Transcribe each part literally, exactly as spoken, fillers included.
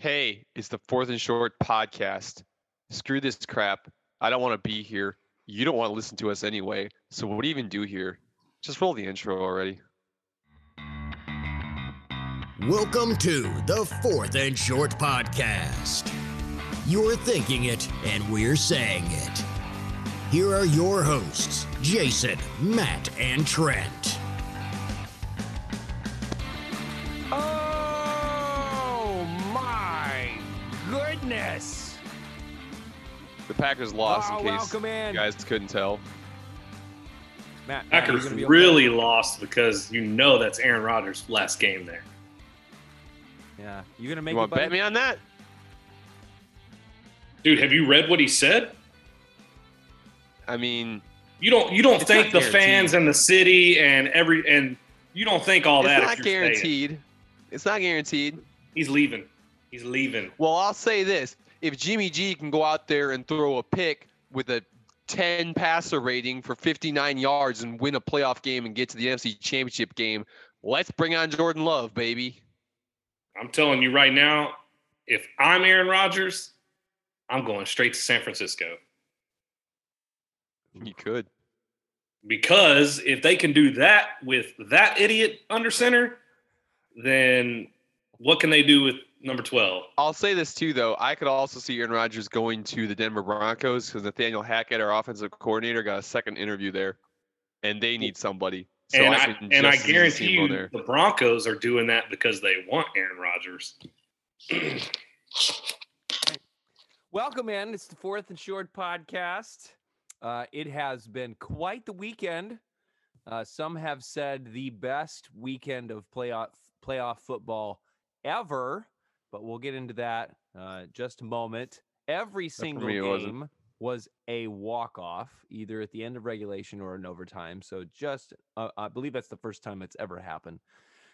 hey, it's the Fourth and Short Podcast. Screw this crap. I don't want to be here. You don't want to listen to us anyway. So what do you even do here? Just roll the intro already. Welcome to the Fourth and Short Podcast. You're thinking it, and we're saying it. Here are your hosts, Jason, Matt, and Trent. Oh, my goodness. The Packers lost, oh, in case in. you guys couldn't tell. Matt, Matt Packers be really okay? lost because you know that's Aaron Rodgers' last game there. Yeah. You going to make you me bet me on that? Dude, have you read what he said? I mean, you don't you don't think the fans and the city and every and you don't think all that. It's not guaranteed. It's not guaranteed. He's leaving. He's leaving. Well, I'll say this. If Jimmy G can go out there and throw a pick with a ten passer rating for fifty-nine yards and win a playoff game and get to the N F C Championship game, let's bring on Jordan Love, baby. I'm telling you right now, if I'm Aaron Rodgers, I'm going straight to San Francisco. You could. Because if they can do that with that idiot under center, then what can they do with number twelve? I'll say this, too, though. I could also see Aaron Rodgers going to the Denver Broncos because Nathaniel Hackett, our offensive coordinator, got a second interview there, and they need somebody. So and I, I, and I guarantee you there. The Broncos are doing that because they want Aaron Rodgers. Welcome in. It's the Fourth and Short Podcast. Uh, it has been quite the weekend. Uh, some have said the best weekend of playoff playoff football ever, but we'll get into that uh, just a moment. Every single me, game was a walk-off, either at the end of regulation or in overtime. So just, uh, I believe that's the first time it's ever happened.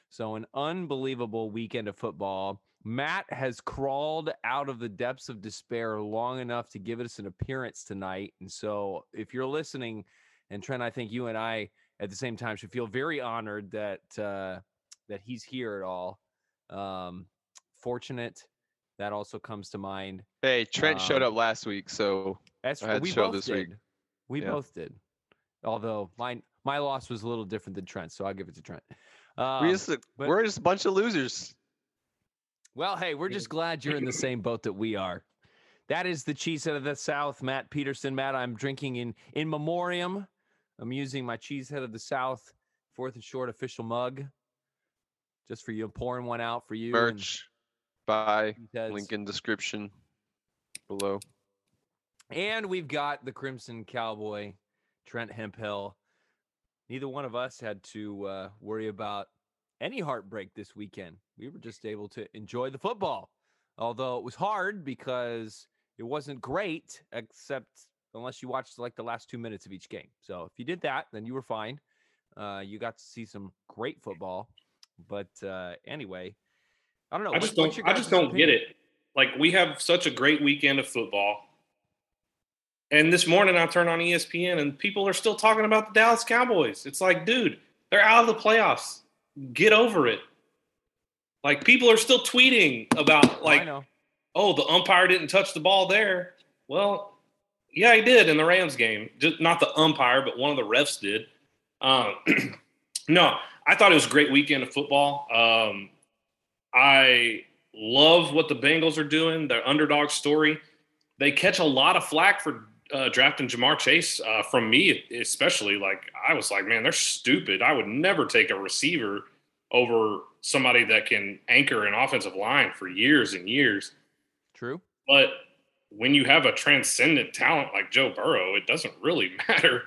So an unbelievable weekend of football. Matt has crawled out of the depths of despair long enough to give us an appearance tonight. And so if you're listening, and Trent, I think you and I at the same time should feel very honored that uh, that he's here at all. Um, fortunate. That also comes to mind. Hey, Trent um, showed up last week, so that's I had we to show this did. week. We yeah. both did. Although my, my loss was a little different than Trent's, so I'll give it to Trent. Um, we just, but, we're just a bunch of losers. Well, hey, we're just glad you're in the same boat that we are. That is the Cheesehead of the South, Matt Peterson. Matt, I'm drinking in, in memoriam. I'm using my Cheesehead of the South, Fourth and Short official mug. Just for you. I'm pouring one out for you. Merch. Buy. Link in description below. And we've got the Crimson Cowboy, Trent Hemphill. Neither one of us had to uh, worry about any heartbreak this weekend. We were just able to enjoy the football, although it was hard because it wasn't great, except unless you watched like the last two minutes of each game. So if you did that, then you were fine. Uh, you got to see some great football. But uh, anyway, I don't know. I just don't, I just don't get it. Like, we have such a great weekend of football. And this morning I turned on E S P N and people are still talking about the Dallas Cowboys. It's like, dude, they're out of the playoffs. Get over it. Like, people are still tweeting about, like, oh, the umpire didn't touch the ball there. Well, yeah, he did in the Rams game. Just not the umpire, but one of the refs did. Um, no, I thought it was a great weekend of football. Um, I love what the Bengals are doing, their underdog story. They catch a lot of flack for uh, drafting Jamar Chase, uh, from me especially. Like, I was like, man, they're stupid. I would never take a receiver over somebody that can anchor an offensive line for years and years. True. But when you have a transcendent talent like Joe Burrow, it doesn't really matter.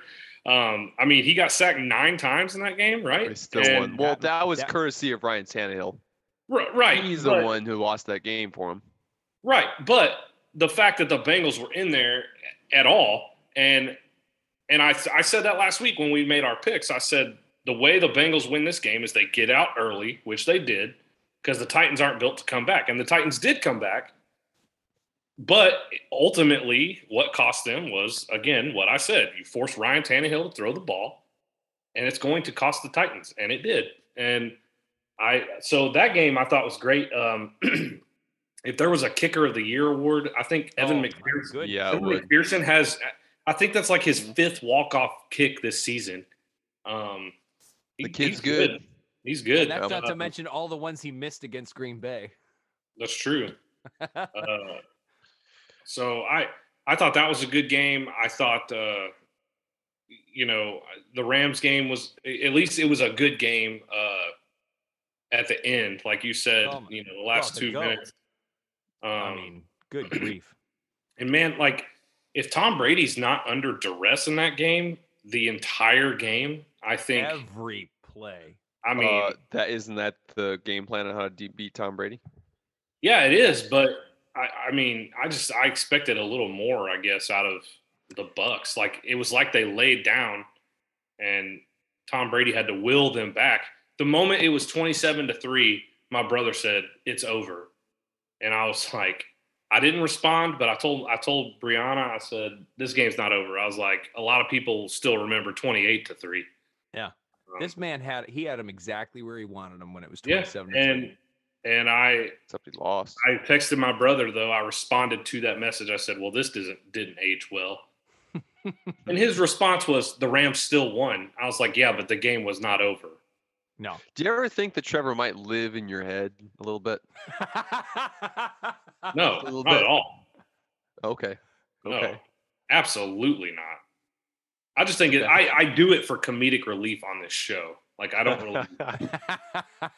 Um, I mean, he got sacked nine times in that game, right? Still won. Well, that was that, courtesy of Ryan Tannehill. Right. He's the but, one who lost that game for him. Right. But the fact that the Bengals were in there at all, and and I I said that last week when we made our picks, I said the way the Bengals win this game is they get out early, which they did, because the Titans aren't built to come back. And the Titans did come back. But ultimately, what cost them was, again, what I said. You force Ryan Tannehill to throw the ball, and it's going to cost the Titans. And it did. And I so that game I thought was great. Um, if there was a kicker of the year award, I think Evan oh, McPherson. Yeah, Evan McPherson has. I think that's like his fifth walk-off kick this season. Um, the he, kid's he's good. good. He's good. And that's not uh, to mention all the ones he missed against Green Bay. That's true. uh, so I I thought that was a good game. I thought. Uh, You know, the Rams game was at least it was a good game uh, at the end, like you said. Oh you know, the last God, two go. minutes. Um, I mean, good grief! And man, like if Tom Brady's not under duress in that game, the entire game, I think every play. I mean, uh, that isn't that the game plan on how to beat Tom Brady? Yeah, it is. But I, I mean, I just I expected a little more, I guess, out of the Bucks. Like it was like they laid down and Tom Brady had to will them back. The moment it was twenty-seven to three, my brother said it's over. And I was like, I didn't respond, but I told, I told Brianna, I said, this game's not over. I was like, a lot of people still remember twenty-eight to three. Yeah. Um, this man had, he had him exactly where he wanted him when it was twenty-seven. Yeah, and, and I, except he lost. I texted my brother though. I responded to that message. I said, well, this doesn't, didn't age well. And his response was, the Rams still won. I was like, yeah, but the game was not over. No. Do you ever think that Trevor might live in your head a little bit? No, little not bit. At all. Okay. No, okay. Absolutely not. I just think okay. it, I, I do it for comedic relief on this show. Like, I don't really,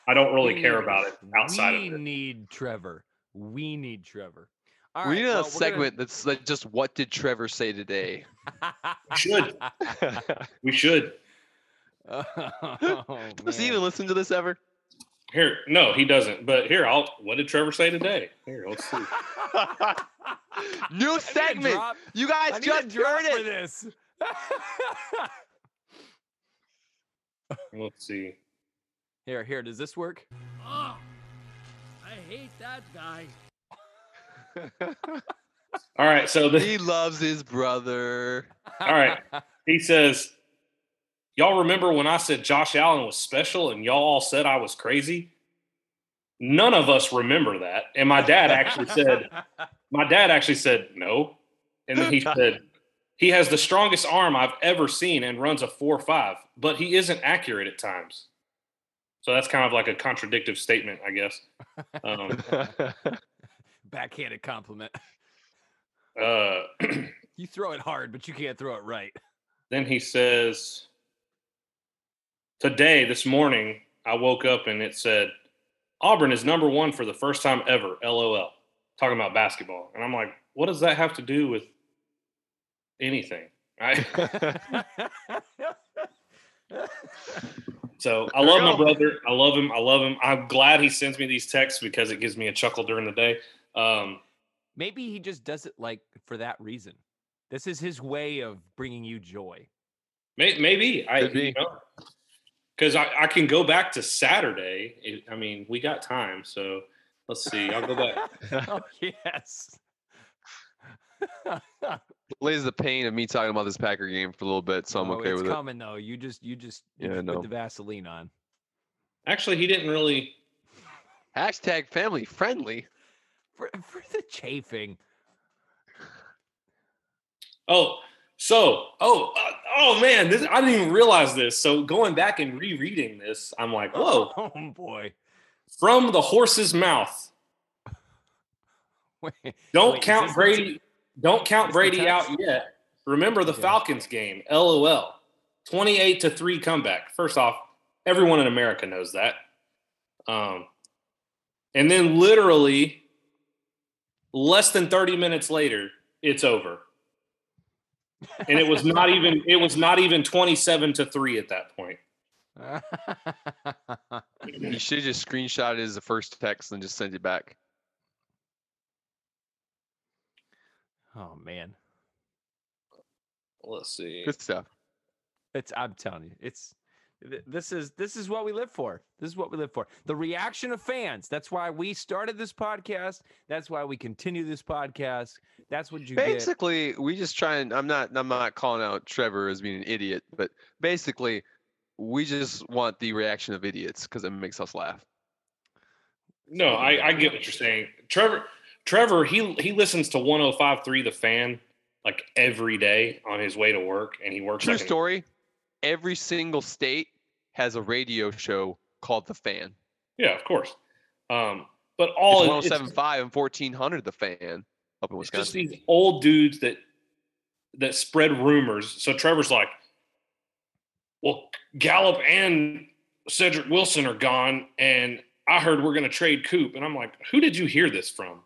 I don't really care about it outside we of it. We need Trevor. We need Trevor. All we right, need a well, segment gonna... that's like just what did Trevor say today? We should. we should. Oh, does man. he even listen to this ever? Here, no, he doesn't. But here, I'll. What did Trevor say today? Here, let's see. New segment. You guys I just heard it. For this. Let's see. Here, here. Does this work? Oh, I hate that guy. All right, so the, he loves his brother. All right, he says, y'all remember when I said Josh Allen was special and y'all all said I was crazy? None of us remember that. And my dad actually said, my dad actually said no. And then he said, he has the strongest arm I've ever seen and runs a four five, but he isn't accurate at times. So that's kind of like a contradictory statement, I guess. Um backhanded compliment. Uh, you throw it hard, but you can't throw it right. Then he says, today, this morning, I woke up and it said, Auburn is number one for the first time ever, LOL, talking about basketball. And I'm like, what does that have to do with anything? Right? So I love my brother. I love him. I love him. I'm glad he sends me these texts because it gives me a chuckle during the day. Um, Maybe he just does it like for that reason. This is his way of bringing you joy. May, maybe I, you know, because I, I can go back to Saturday. It, I mean, we got time, so let's see. I'll go back. Oh, yes. Lays the pain of me talking about this Packer game for a little bit, so I'm oh, okay with coming, it. It's coming though. You just, you just, you yeah, just no. put the Vaseline on. Actually, he didn't really. Hashtag family friendly. For, for the chafing. Oh, so oh uh, oh man, this I didn't even realize this. So going back and rereading this, I'm like, whoa, oh boy, from the horse's mouth. Wait, don't wait, count Brady. The- Don't count Brady out yet. Remember the yeah. Falcons game, LOL. twenty-eight to three comeback. First off, everyone in America knows that. Um, and then literally less than thirty minutes later, it's over. And it was not even it was not even twenty-seven to three at that point. You should have just screenshot it as the first text and just send it back. Oh man, let's see. Good stuff. It's I'm telling you, it's th- this is this is what we live for. This is what we live for. The reaction of fans. That's why we started this podcast. That's why we continue this podcast. That's what you basically. Get. We just try and I'm not I'm not calling out Trevor as being an idiot, but basically, we just want the reaction of idiots because it makes us laugh. No, I, I get what you're saying, Trevor. Trevor, he he listens to one oh five point three The Fan like every day on his way to work, and he works. True like story. An- every single state has a radio show called The Fan. Yeah, of course. Um, but all it's one oh seven point five and fourteen hundred The Fan up in Wisconsin. It's just these old dudes that that spread rumors. So Trevor's like, well, Gallup and Cedric Wilson are gone, and I heard we're going to trade Coop. And I'm like, who did you hear this from?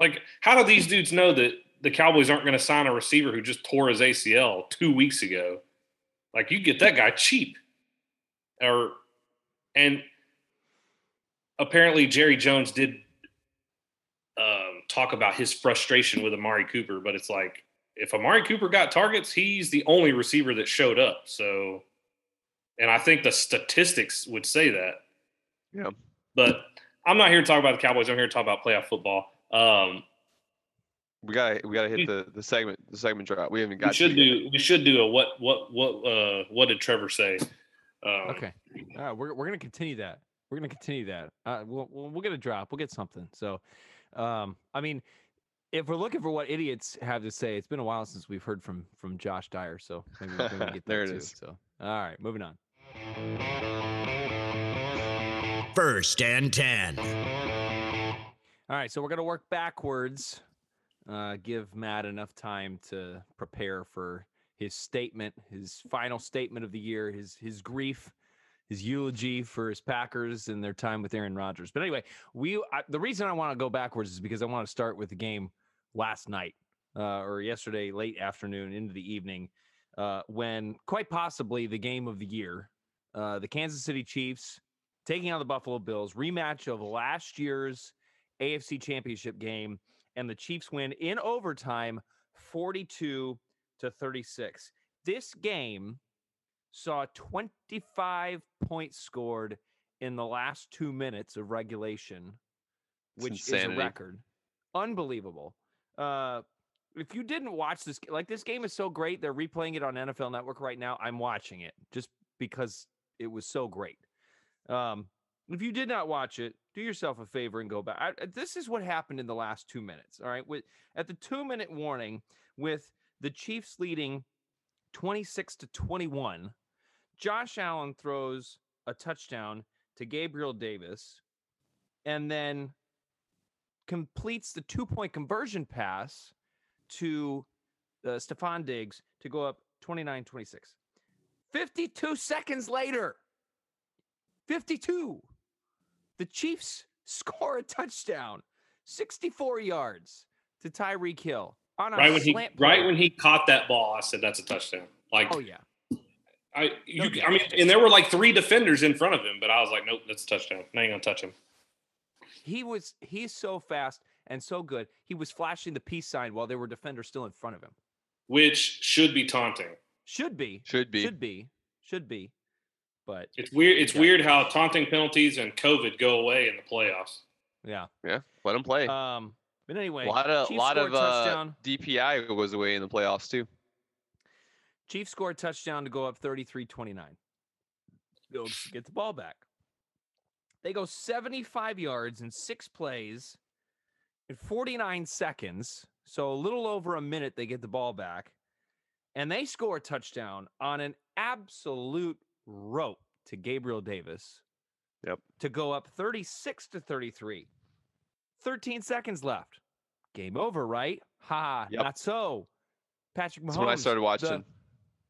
Like, how do these dudes know that the Cowboys aren't going to sign a receiver who just tore his A C L two weeks ago? Like, you get that guy cheap. Or, and apparently Jerry Jones did um, talk about his frustration with Amari Cooper, but it's like, if Amari Cooper got targets, he's the only receiver that showed up. So, and I think the statistics would say that. Yeah. But I'm not here to talk about the Cowboys. I'm here to talk about playoff football. Um, we got we got to hit we, the, the segment the segment drop. We haven't got. We should do yet. we should do a what what what uh what did Trevor say? Um, okay, all right, we're we're gonna continue that. We're gonna continue that. Uh, we'll we'll get a drop. We'll get something. So, um, I mean, if we're looking for what idiots have to say, it's been a while since we've heard from from Josh Dyer. So maybe we can get there. It too, is. So all right, moving on. First and ten. All right, so we're going to work backwards, uh, give Matt enough time to prepare for his statement, his final statement of the year, his his grief, his eulogy for his Packers and their time with Aaron Rodgers. But anyway, we I, the reason I want to go backwards is because I want to start with the game last night uh, or yesterday, late afternoon into the evening, uh, when quite possibly the game of the year, uh, the Kansas City Chiefs taking on the Buffalo Bills, rematch of last year's A F C Championship game, and the Chiefs win in overtime forty-two to thirty-six. This game saw twenty-five points scored in the last two minutes of regulation, which is a record. Unbelievable. Uh, if you didn't watch this, like, this game is so great. They're replaying it on N F L Network right now. I'm watching it just because it was so great. Um, If you did not watch it, do yourself a favor and go back. I, this is what happened in the last two minutes. All right. With, at the two minute warning, with the Chiefs leading twenty-six to twenty-one, Josh Allen throws a touchdown to Gabriel Davis and then completes the two point conversion pass to uh, Stefon Diggs to go up twenty-nine twenty-six. fifty-two seconds later, fifty-two. The Chiefs score a touchdown, sixty-four yards to Tyreek Hill on a right when slant he, right when he caught that ball, I said that's a touchdown. Like, oh yeah, I you okay. I mean, and there were like three defenders in front of him, but I was like, nope, that's a touchdown. I ain't gonna touch him. He was he's so fast and so good. He was flashing the peace sign while there were defenders still in front of him, which should be taunting. Should be. Should be. Should be. Should be. But it's weird. It's yeah. weird how taunting penalties and COVID go away in the playoffs. Yeah, yeah. Let them play. Um, but anyway, a lot of, lot of uh, D P I goes away in the playoffs too. Chiefs scored a touchdown to go up thirty-three twenty-nine. They'll get the ball back. They go seventy-five yards in six plays in forty-nine seconds. So a little over a minute. They get the ball back, and they score a touchdown on an absolute rope to Gabriel Davis. Yep. To go up thirty-six to thirty-three. thirteen seconds left. Game over, right? Ha, yep. Not so. Patrick Mahomes. That's when I started watching.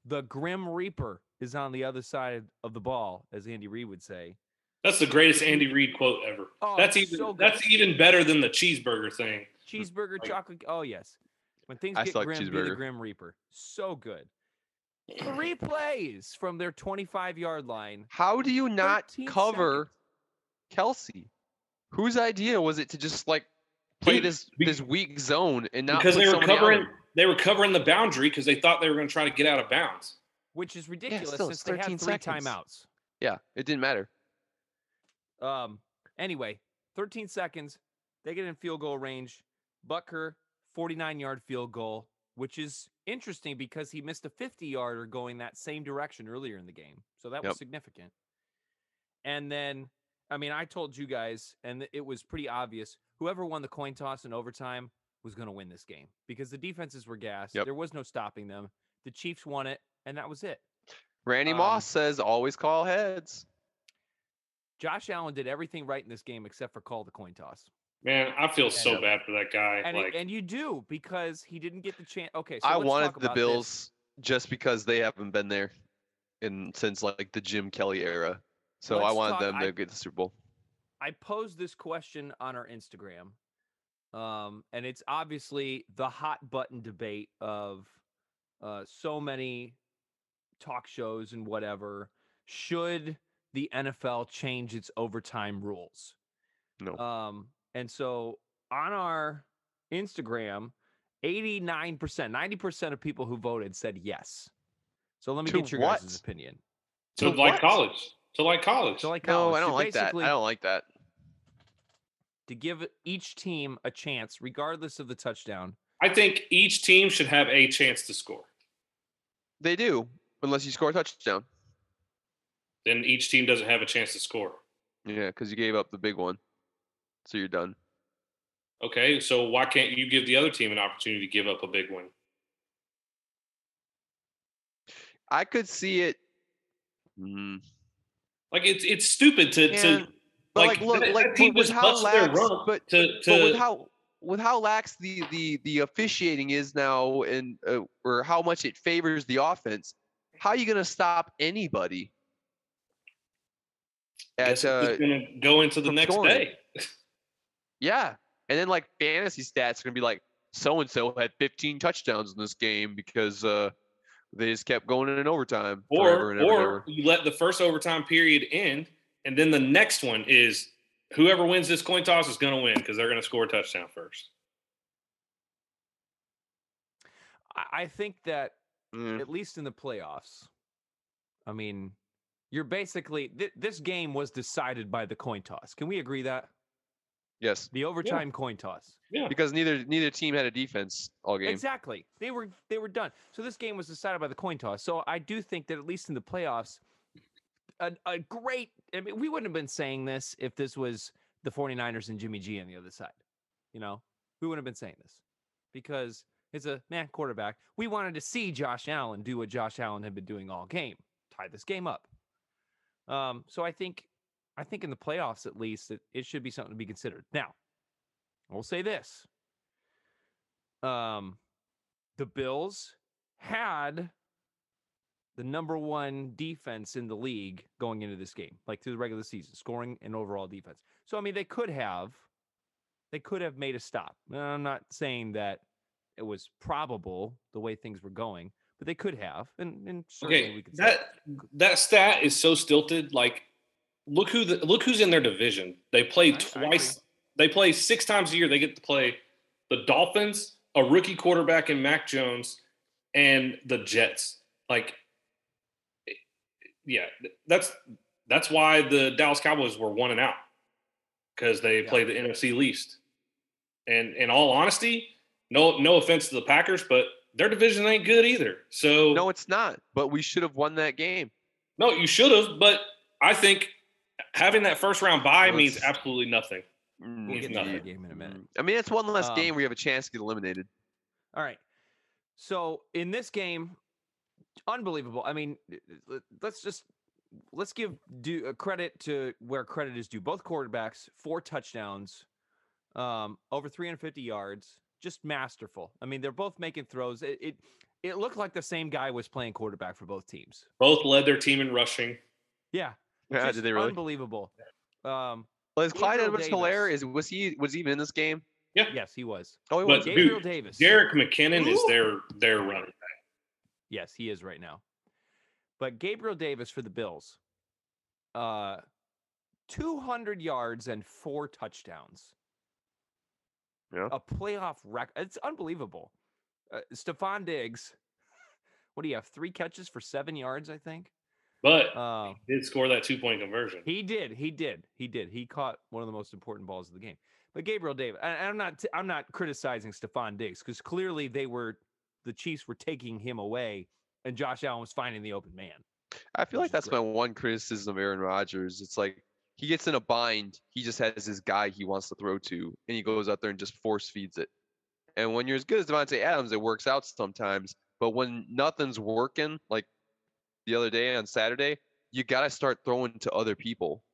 The, the Grim Reaper is on the other side of the ball, as Andy Reid would say. That's the greatest Andy Reid quote ever. Oh, that's even so that's even better than the cheeseburger thing. Cheeseburger, like, chocolate. Oh, yes. When things I get grim, be the Grim Reaper. So good. Three plays from their twenty-five-yard line. How do you not cover seconds. Kelsey? Whose idea was it to just like play Dude, this be, this weak zone and not because put they were covering out? They were covering the boundary because they thought they were going to try to get out of bounds, which is ridiculous. Yeah, still, since they had three seconds. Timeouts. Yeah, it didn't matter. Um. Anyway, thirteen seconds. They get in field goal range. Butker, forty-nine-yard field goal, which is interesting because he missed a fifty-yarder going that same direction earlier in the game. So that yep. was significant. And then, I mean, I told you guys, and it was pretty obvious, whoever won the coin toss in overtime was going to win this game because the defenses were gassed. Yep. There was no stopping them. The Chiefs won it, and that was it. Randy um, Moss says, always call heads. Josh Allen did everything right in this game except for call the coin toss. Man, I feel so and, bad for that guy. And, like, it, and you do, because he didn't get the chance. Okay, so I wanted the Bills this. just because they haven't been there in since like the Jim Kelly era. So let's I wanted talk, them to I, get the Super Bowl. I posed this question on our Instagram, um, and it's obviously the hot button debate of uh, so many talk shows and whatever. Should the N F L change its overtime rules? No. Um, and so on our Instagram, eighty-nine percent, ninety percent of people who voted said yes. So let me to get your what? guys' opinion. To, to like what? college. To like college. To like college. No, I don't so like that. I don't like that. To give each team a chance, regardless of the touchdown. I think each team should have a chance to score. They do, unless you score a touchdown. Then each team doesn't have a chance to score. Yeah, because you gave up the big one. So you're done. Okay, so why can't you give the other team an opportunity to give up a big one? I could see it. Mm. Like, it's it's stupid to, yeah. to but like, look, that, like that team with, just how busts lax, their rump but, to, to, but with how with how lax the the the officiating is now, and uh, or how much it favors the offense, how are you going to stop anybody? That's uh, going to go into the next day. Yeah. And then, like, fantasy stats are going to be like, so-and-so had fifteen touchdowns in this game because uh, they just kept going in overtime. Or, and or ever. you let the first overtime period end, and then the next one is whoever wins this coin toss is going to win because they're going to score a touchdown first. I think that, mm. at least in the playoffs, I mean, you're basically th- – this game was decided by the coin toss. Can we agree that? Yes. The overtime yeah. coin toss. Yeah. Because neither neither team had a defense all game. Exactly. They were they were done. So this game was decided by the coin toss. So I do think that at least in the playoffs, a, a great I mean we wouldn't have been saying this if this was the 49ers and Jimmy G on the other side. You know, we wouldn't have been saying this because it's a man quarterback. We wanted to see Josh Allen do what Josh Allen had been doing all game. Tie this game up. Um, so I think I think in the playoffs, at least, it, it should be something to be considered. Now, we'll say this. Um, the Bills had the number one defense in the league going into this game, like through the regular season, scoring and overall defense. So, I mean, they could have, they could have made a stop. I'm not saying that it was probable the way things were going, but they could have. And, and certainly okay, we could that, that stat is so stilted, like, Look who the, look who's in their division. They play I, twice. I they play six times a year. They get to play the Dolphins, a rookie quarterback in Mac Jones, and the Jets. Like, yeah, that's that's why the Dallas Cowboys were one and out because they yeah. play the N F C least. And in all honesty, no no offense to the Packers, but their division ain't good either. So no, it's not. But we should have won that game. No, you should have. But I think. Having that first round bye well, means absolutely nothing. We'll get nothing. To that game in a minute. I mean, it's one less um, game where you have a chance to get eliminated. All right. So in this game, unbelievable. I mean, let's just let's give due, uh, credit to where credit is due. Both quarterbacks, four touchdowns, um, over three hundred fifty yards, just masterful. I mean, they're both making throws. It, it it looked like the same guy was playing quarterback for both teams. Both led their team in rushing. Yeah. Yeah, did they really? Unbelievable. Um, well, is Clyde Edwards-Helaire is was he was he even in this game? Yeah. Yes, he was. Oh, he but was. Gabriel dude, Davis. Derek McKinnon Ooh. is their their running back. Yes, he is right now. But Gabriel Davis for the Bills, uh, two hundred yards and four touchdowns. Yeah. A playoff record. It's unbelievable. Uh, Stefon Diggs, what do you have? Three catches for seven yards, I think. But um, he did score that two-point conversion. He did. He did. He did. He caught one of the most important balls of the game. But Gabriel Davis, and I'm not I'm not criticizing Stefon Diggs because clearly they were the Chiefs were taking him away and Josh Allen was finding the open man. I feel like that's great. My one criticism of Aaron Rodgers. It's like he gets in a bind. He just has his guy he wants to throw to, and he goes out there and just force feeds it. And when you're as good as Devontae Adams, it works out sometimes. But when nothing's working, like the other day on Saturday, you got to start throwing to other people.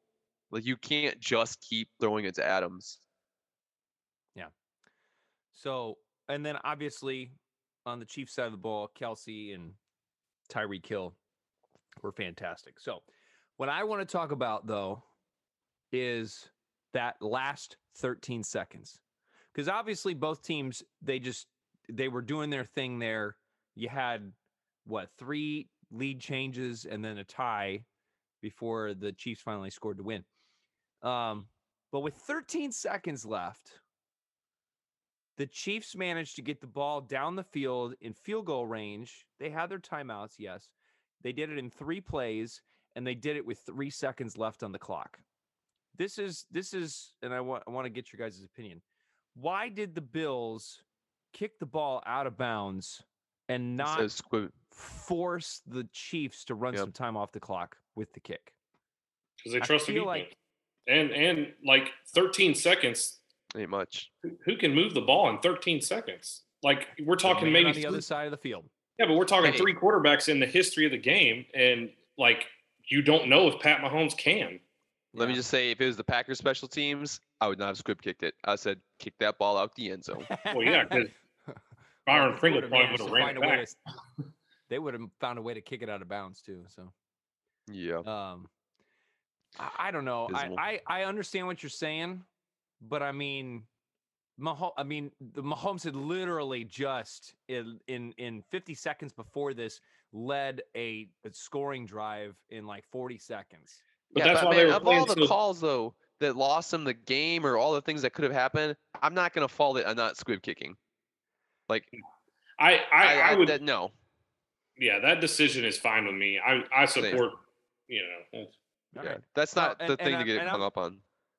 Like, you can't just keep throwing it to Adams. Yeah. So, and then obviously on the Chiefs side of the ball, Kelsey and Tyreek Hill were fantastic. So what I want to talk about, though, is that last thirteen seconds. Because obviously both teams, they just, they were doing their thing there. You had, what, three lead changes and then a tie before the Chiefs finally scored to win. Um, but with thirteen seconds left, the Chiefs managed to get the ball down the field in field goal range. They had their timeouts, yes. They did it in three plays, and they did it with three seconds left on the clock. This is, this is, and I want I want to get your guys' opinion. Why did the Bills kick the ball out of bounds and not force the Chiefs to run yep. some time off the clock with the kick? Because they trust the defense. Like, and, and like thirteen seconds. Ain't much. Who can move the ball in thirteen seconds? Like, we're talking maybe on the three, other side of the field. Yeah, but we're talking hey. three quarterbacks in the history of the game. And, like, you don't know if Pat Mahomes can. Let yeah. me just say, if it was the Packers special teams, I would not have squib kicked it. I said, kick that ball out the end zone. Well, yeah, because Byron Pringle probably would have ran back. To, they would have found a way to kick it out of bounds, too. So, yeah. Um, I, I don't know. I, I, I understand what you're saying, but I mean, Mahomes, I mean, the Mahomes had literally just in, in, in fifty seconds before this led a, a scoring drive in like forty seconds. But yeah, that's but why man, of all the so- calls, though, that lost him the game or all the things that could have happened, I'm not going to fault it on not squib kicking. Like, I I, I, I would I, that, no. Yeah, that decision is fine with me. I I support. Same. You know, that's, yeah, right. that's not well, the and, thing and to get hung up on.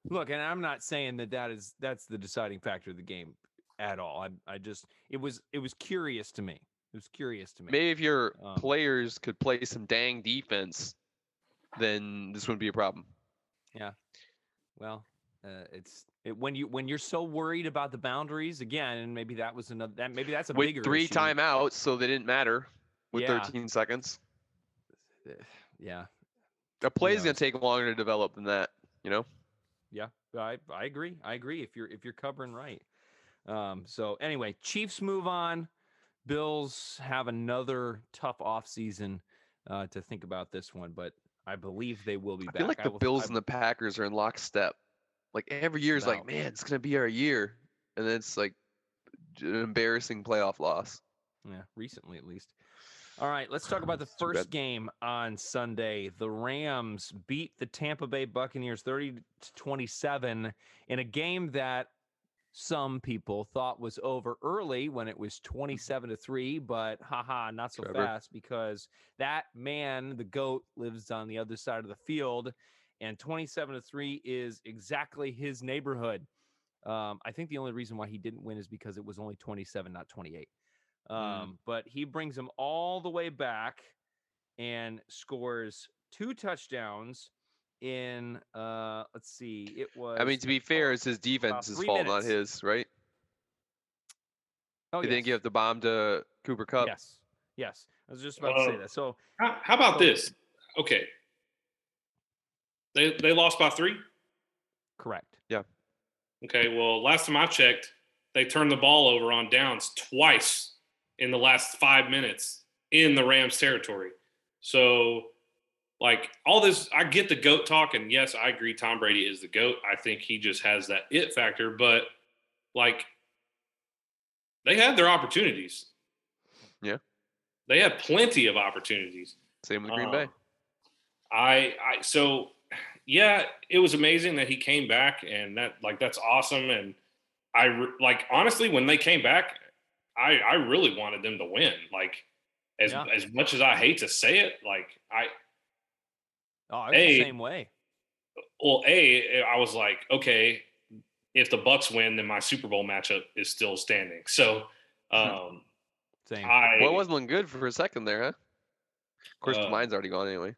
Look, and I'm not saying that that is that's the deciding factor of the game at all. I I just it was it was curious to me. It was curious to me. Maybe if your um, players could play some dang defense, then this wouldn't be a problem. Yeah. Well, uh, it's it, when you when you're so worried about the boundaries again, and maybe that was another that maybe that's a With bigger three issue. Timeouts, so they didn't matter. With yeah. thirteen seconds, yeah, a play's you know. gonna take longer to develop than that, you know. Yeah, I I agree. I agree. If you're if you're covering right, um. So anyway, Chiefs move on. Bills have another tough offseason uh, to think about this one, but I believe they will be back. I feel like the will, Bills I, and the Packers are in lockstep. Like every year is no. like, man, it's going to be our year. And then it's like an embarrassing playoff loss. Yeah, recently at least. All right, let's talk about the first game on Sunday. The Rams beat the Tampa Bay Buccaneers thirty to twenty-seven in a game that some people thought was over early when it was twenty-seven to three, but haha, not so Trevor. fast, because that man, the GOAT, lives on the other side of the field, and twenty-seven to three is exactly his neighborhood. Um, I think the only reason why he didn't win is because it was only twenty-seven, not twenty-eight. Um, mm. But he brings them all the way back and scores two touchdowns in uh let's see it was I mean to be fair it's his defense's fault minutes. Not his right oh you yes. didn't give the bomb to Cooper Kupp. yes yes I was just about uh, to say that. So how, how about so, this okay they they lost by three, correct? Yeah, okay, well last time I checked they turned the ball over on downs twice in the last five minutes in the Rams territory. So like all this, I get the GOAT talk, and yes, I agree Tom Brady is the GOAT. I think he just has that it factor, but like they had their opportunities. Yeah. They had plenty of opportunities. Same with Green uh, Bay. I I so yeah, it was amazing that he came back, and that like that's awesome. And I like honestly when they came back, I I really wanted them to win. Like as yeah. as much as I hate to say it, like I Oh, I was a, the same way. Well, A, I was like, okay, if the Bucks win, then my Super Bowl matchup is still standing. So, um, same. I, well, it wasn't looking good for a second there, huh? Of course, uh, mine's already gone anyway.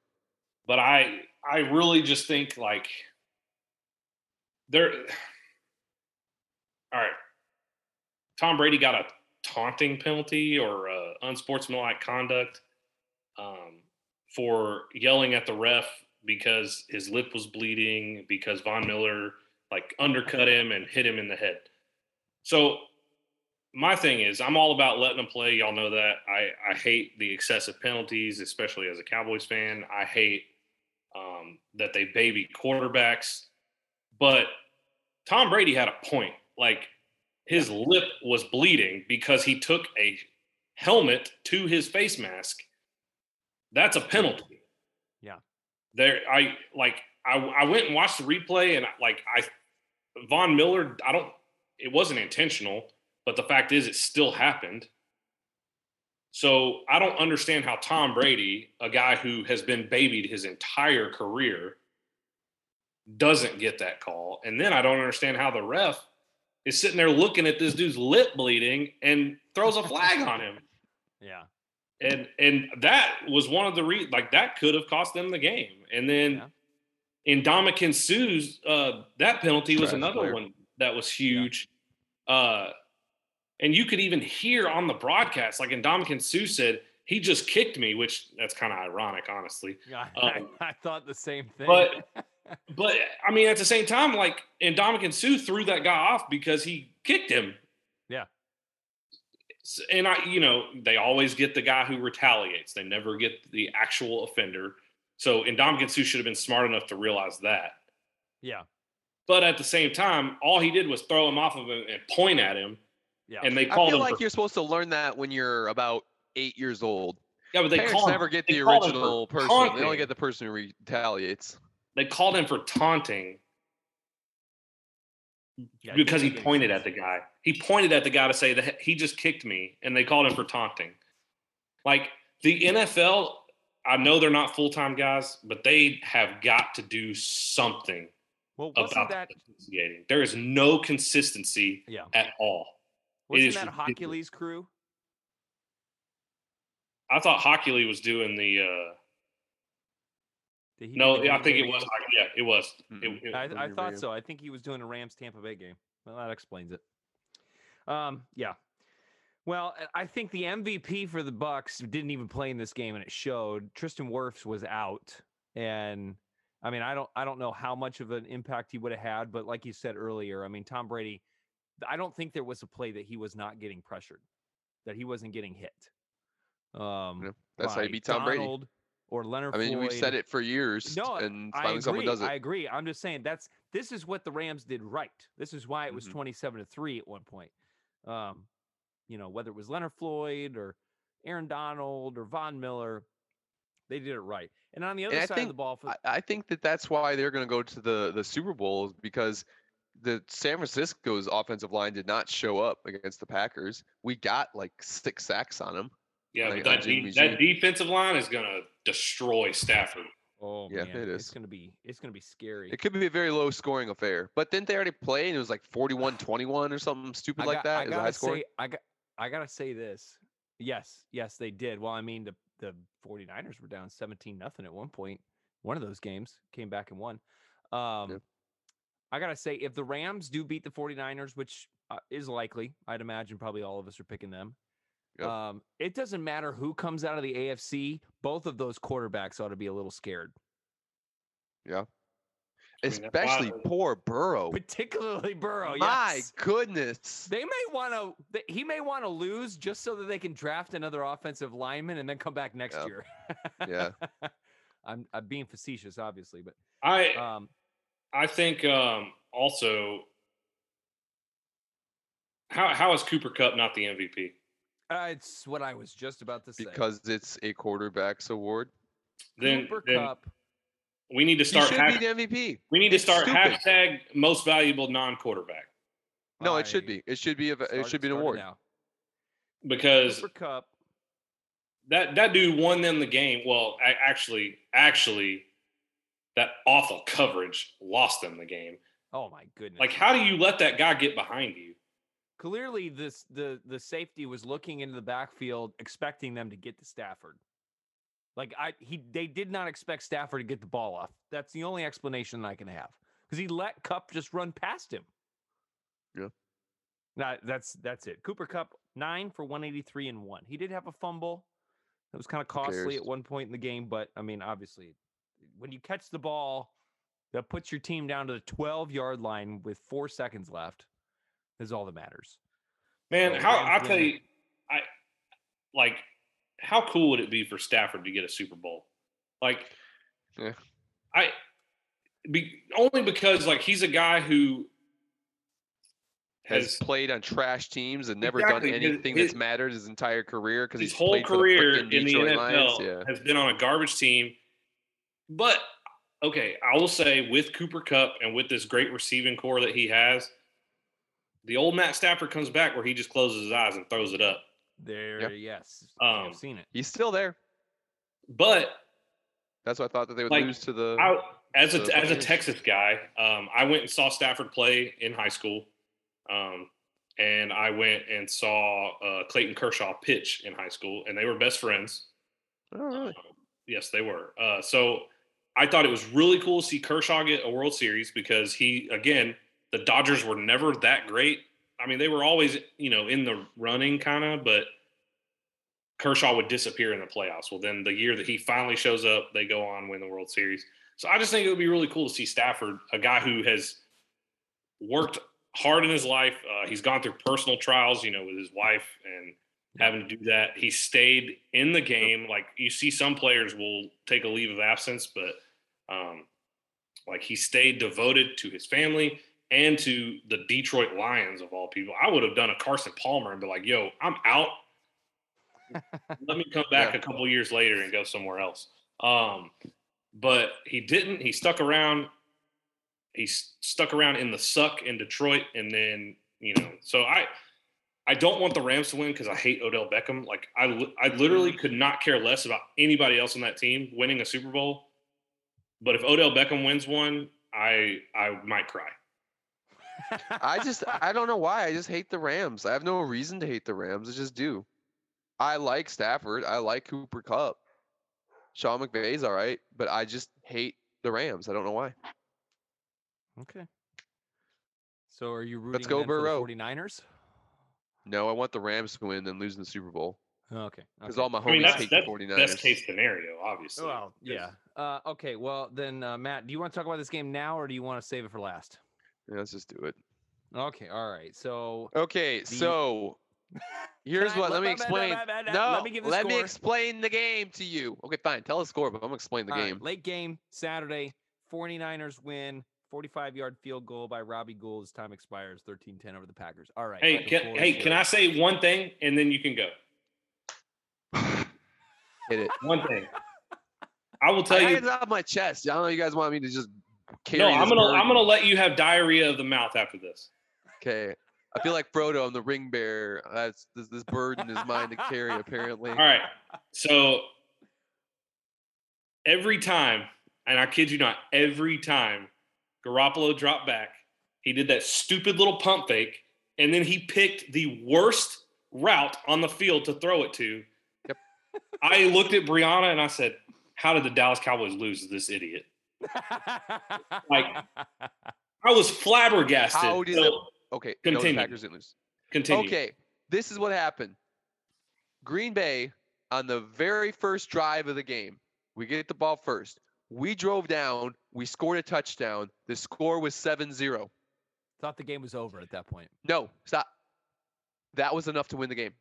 But I, I really just think like they're all right. Tom Brady got a taunting penalty or uh, unsportsmanlike conduct um, for yelling at the ref because his lip was bleeding, because Von Miller like undercut him and hit him in the head. So my thing is, I'm all about letting them play. Y'all know that. I, I hate the excessive penalties, especially as a Cowboys fan. I hate um, that they baby quarterbacks. But Tom Brady had a point. Like, his lip was bleeding because he took a helmet to his face mask. That's a penalty. Yeah. There, I like. I I went and watched the replay, and I, like I, Von Miller. I don't. It wasn't intentional, but the fact is, it still happened. So I don't understand how Tom Brady, a guy who has been babied his entire career, doesn't get that call. And then I don't understand how the ref is sitting there looking at this dude's lip bleeding and throws a flag on him. Yeah. And and that was one of the re- – like, that could have cost them the game. And then yeah. Ndamukong Suh's uh, – that penalty was Trash another player. one that was huge. Yeah. Uh, and you could even hear on the broadcast, like Ndamukong Suh said, he just kicked me, which that's kind of ironic, honestly. Yeah, I, um, I, I thought the same thing. But – But, I mean, at the same time, like, Ndamukong Suh threw that guy off because he kicked him. Yeah. And, I, you know, they always get the guy who retaliates. They never get the actual offender. So, Ndamukong Suh should have been smart enough to realize that. Yeah. But at the same time, all he did was throw him off of him and point at him. Yeah. And they called him. I feel him like for- you're supposed to learn that when you're about eight years old. Yeah, but they Parents call never him, get the original person. Taunting. They only get the person who retaliates. They called him for taunting yeah, because he pointed at the guy. He pointed at the guy to say that he just kicked me, and they called him for taunting. Like, the N F L, I know they're not full-time guys, but they have got to do something well, about that. officiating. There is no consistency yeah. at all. Wasn't that Hockey League's crew? I thought Hockey League was doing the uh, – No, I think it was. Yeah, it was. It, it, I, I thought so. I think he was doing a Rams-Tampa Bay game. Well, that explains it. Um, yeah. Well, I think the M V P for the Bucks didn't even play in this game, and it showed. Tristan Wirfs was out, and I mean, I don't, I don't know how much of an impact he would have had, but like you said earlier, I mean, Tom Brady, I don't think there was a play that he was not getting pressured, that he wasn't getting hit. Um, yeah, that's how you beat Tom Donald, Brady. Or Leonard Floyd. I mean, we've said it for years, no, and finally someone does it. I agree. I'm just saying that's this is what the Rams did right. This is why it was twenty-seven to three at one point. Um, you know, whether it was Leonard Floyd or Aaron Donald or Von Miller, they did it right. And on the other and side I think, of the ball, for- I, I think that that's why they're going to go to the the Super Bowl, because the San Francisco's offensive line did not show up against the Packers. We got like six sacks on them. Yeah, like, but that, de- that defensive line is going to destroy Stafford. Oh, yeah, man. It is. It's going to be it's going to be scary. It could be a very low scoring affair. But didn't they already play and it was like forty-one twenty-one or something stupid got, like that? I is gotta say, I got I got to say this. Yes, yes, they did. Well, I mean, the, the 49ers were down seventeen nothing at one point. One of those games came back and won. Um, yeah. I got to say, if the Rams do beat the 49ers, which uh, is likely, I'd imagine probably all of us are picking them. Yep. Um, it doesn't matter who comes out of the A F C. Both of those quarterbacks ought to be a little scared. Yeah. I mean, especially poor Burrow. Particularly Burrow. My yes. goodness. They may want to, he may want to lose just so that they can draft another offensive lineman and then come back next yeah. year. yeah. I'm, I'm being facetious, obviously, but I, um, I think, um, also how, how is Cooper Kupp not the M V P? Uh, it's what I was just about to say. Because it's a quarterback's award. Then, Cooper then Cup. We need to start. He should hash- be the M V P. We need it's to start stupid. hashtag most valuable non-quarterback. No, I it should be. It should be. A, started, it should be an award. Now. Because Cooper Cup. That that dude won them the game. Well, I, actually, actually, that awful coverage lost them the game. Oh my goodness! Like, how do you let that guy get behind you? Clearly, this the the safety was looking into the backfield, expecting them to get to Stafford. Like I, he, they did not expect Stafford to get the ball off. That's the only explanation I can have. because he let Kupp just run past him. Yeah. Nah, that's that's it. Cooper Kupp, nine for one eighty-three and one. He did have a fumble. It was kind of costly at one point in the game, but I mean, obviously, when you catch the ball that puts your team down to the twelve-yard line with four seconds left, is all that matters. Man, so, how I'll tell you, I like how cool would it be for Stafford to get a Super Bowl? Like, yeah. I be, only because like he's a guy who has, has played on trash teams and never exactly, done anything his, that's his, mattered his entire career because his he's whole career the in the N F L Lions. Yeah. Has been on a garbage team. But okay, I will say with Cooper Kupp and with this great receiving core that he has, the old Matt Stafford comes back where he just closes his eyes and throws it up. There, yep. yes, um, I've seen it. He's still there, but that's what I thought that they would like, lose to the. I, as a the as a Texas guy, um, I went and saw Stafford play in high school. Um, and I went and saw uh, Clayton Kershaw pitch in high school, and they were best friends. Oh, really? Um, yes, they were. Uh, so I thought it was really cool to see Kershaw get a World Series because he, again, the Dodgers were never that great. I mean, they were always, you know, in the running kind of, but Kershaw would disappear in the playoffs. Well, then the year that he finally shows up, they go on and win the World Series. So I just think it would be really cool to see Stafford, a guy who has worked hard in his life. Uh, he's gone through personal trials, you know, with his wife and having to do that. He stayed in the game. Like you see some players will take a leave of absence, but um, like he stayed devoted to his family and to the Detroit Lions of all people. I would have done a Carson Palmer and be like, yo, I'm out. Let me come back yeah. a couple years later and go somewhere else. Um, but he didn't. He stuck around. He stuck around in the suck in Detroit, and then, you know, so I I don't want the Rams to win because I hate Odell Beckham. Like, I, li- I literally could not care less about anybody else on that team winning a Super Bowl. But if Odell Beckham wins one, I I might cry. I just – I don't know why. I just hate the Rams. I have no reason to hate the Rams. I just do. I like Stafford. I like Cooper Kupp. Sean McVay's all right, but I just hate the Rams. I don't know why. Okay. So are you rooting Let's go, Burrow. For the forty-niners? No, I want the Rams to win and lose in the Super Bowl. Okay. Because okay. all my homies I mean, that's, hate that's, the forty-niners. Best case scenario, obviously. Well, yeah. Uh, okay, well, then, uh, Matt, do you want to talk about this game now or do you want to save it for last? Yeah, let's just do it. Okay, all right. So Okay, the... so here's I, what let me explain. Bad, bad, bad, no, let me give the Let score. me explain the game to you. Okay, fine. Tell us score, but I'm going to explain the all game. Right, late game, Saturday, forty-niners win. forty-five-yard field goal by Robbie Gould. His time expires, thirteen ten over the Packers. All right. Hey, can, hey, can I say one thing, and then you can go? Hit it. One thing. I will tell I you. It's out of my chest. I don't know you guys want me to just carry No, I'm going to I'm gonna let you have diarrhea of the mouth after this. Okay. I feel like Frodo. I'm the ring bearer. That's, this, this burden is mine to carry, apparently. All right. So every time, and I kid you not, every time, Garoppolo dropped back. He did that stupid little pump fake, and then he picked the worst route on the field to throw it to. Yep. I looked at Brianna, and I said, how did the Dallas Cowboys lose to this idiot? Like, I was flabbergasted. How did so, it, okay, continue. No, the Packers didn't lose. Continue. Okay, this is what happened. Green Bay, on the very first drive of the game, we get the ball first. We drove down. We scored a touchdown. The score was seven zero. Thought the game was over at that point. No, stop. That was enough to win the game.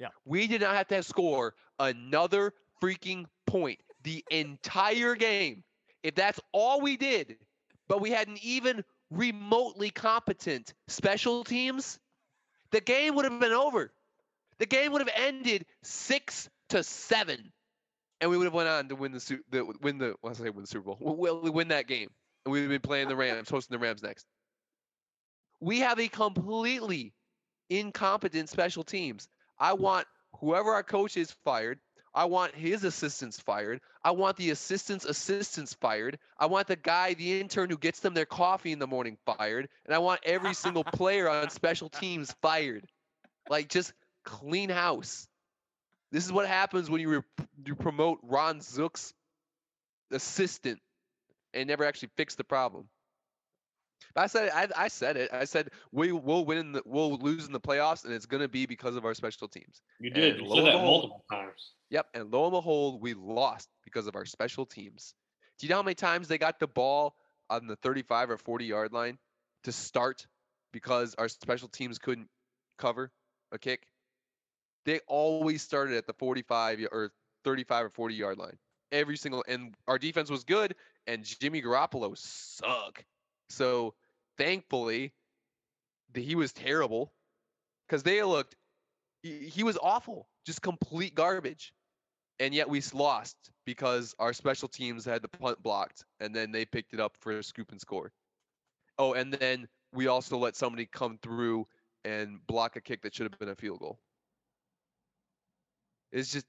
Yeah. We did not have to score another freaking point the entire game. If that's all we did, but we hadn't even remotely competent special teams, the game would have been over. The game would have ended six to seven. And we would have went on to win the the win the well, I say win the Super Bowl. We'll, we'll win that game, and we've been playing the Rams, hosting the Rams next. We have a completely incompetent special teams. I want whoever our coach is fired. I want his assistants fired. I want the assistants' assistants fired. I want the guy, the intern who gets them their coffee in the morning fired, and I want every single player on special teams fired. Like, just clean house. This is what happens when you, re- you promote Ron Zook's assistant and never actually fix the problem. I said, I, I said it. I said we will win. In the, we'll lose in the playoffs, and it's going to be because of our special teams. You did. You said that multiple times. Yep. And lo and behold, we lost because of our special teams. Do you know how many times they got the ball on the thirty-five or forty-yard line to start because our special teams couldn't cover a kick? They always started at the forty-five or thirty-five or forty-yard line. Every single – and our defense was good, and Jimmy Garoppolo sucked. So, thankfully, the, he was terrible because they looked – he was awful, just complete garbage. And yet we lost because our special teams had the punt blocked, and then they picked it up for a scoop and score. Oh, and then we also let somebody come through and block a kick that should have been a field goal. It's just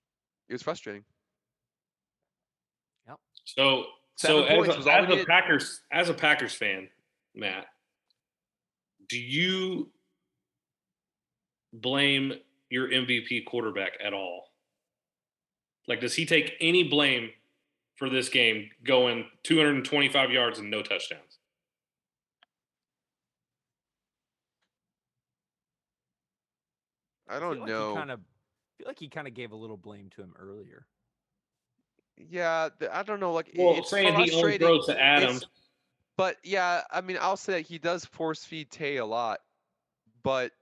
– it was frustrating. Yep. So – So as a, as a Packers as a Packers fan, Matt, do you blame your M V P quarterback at all? Like, does he take any blame for this game going two hundred twenty-five yards and no touchdowns? I don't I know. Like kind of, I feel like he kind of gave a little blame to him earlier. Yeah, I don't know. Like, well, it's saying he only throws to Adams, but yeah, I mean, I'll say he does force feed Tay a lot, but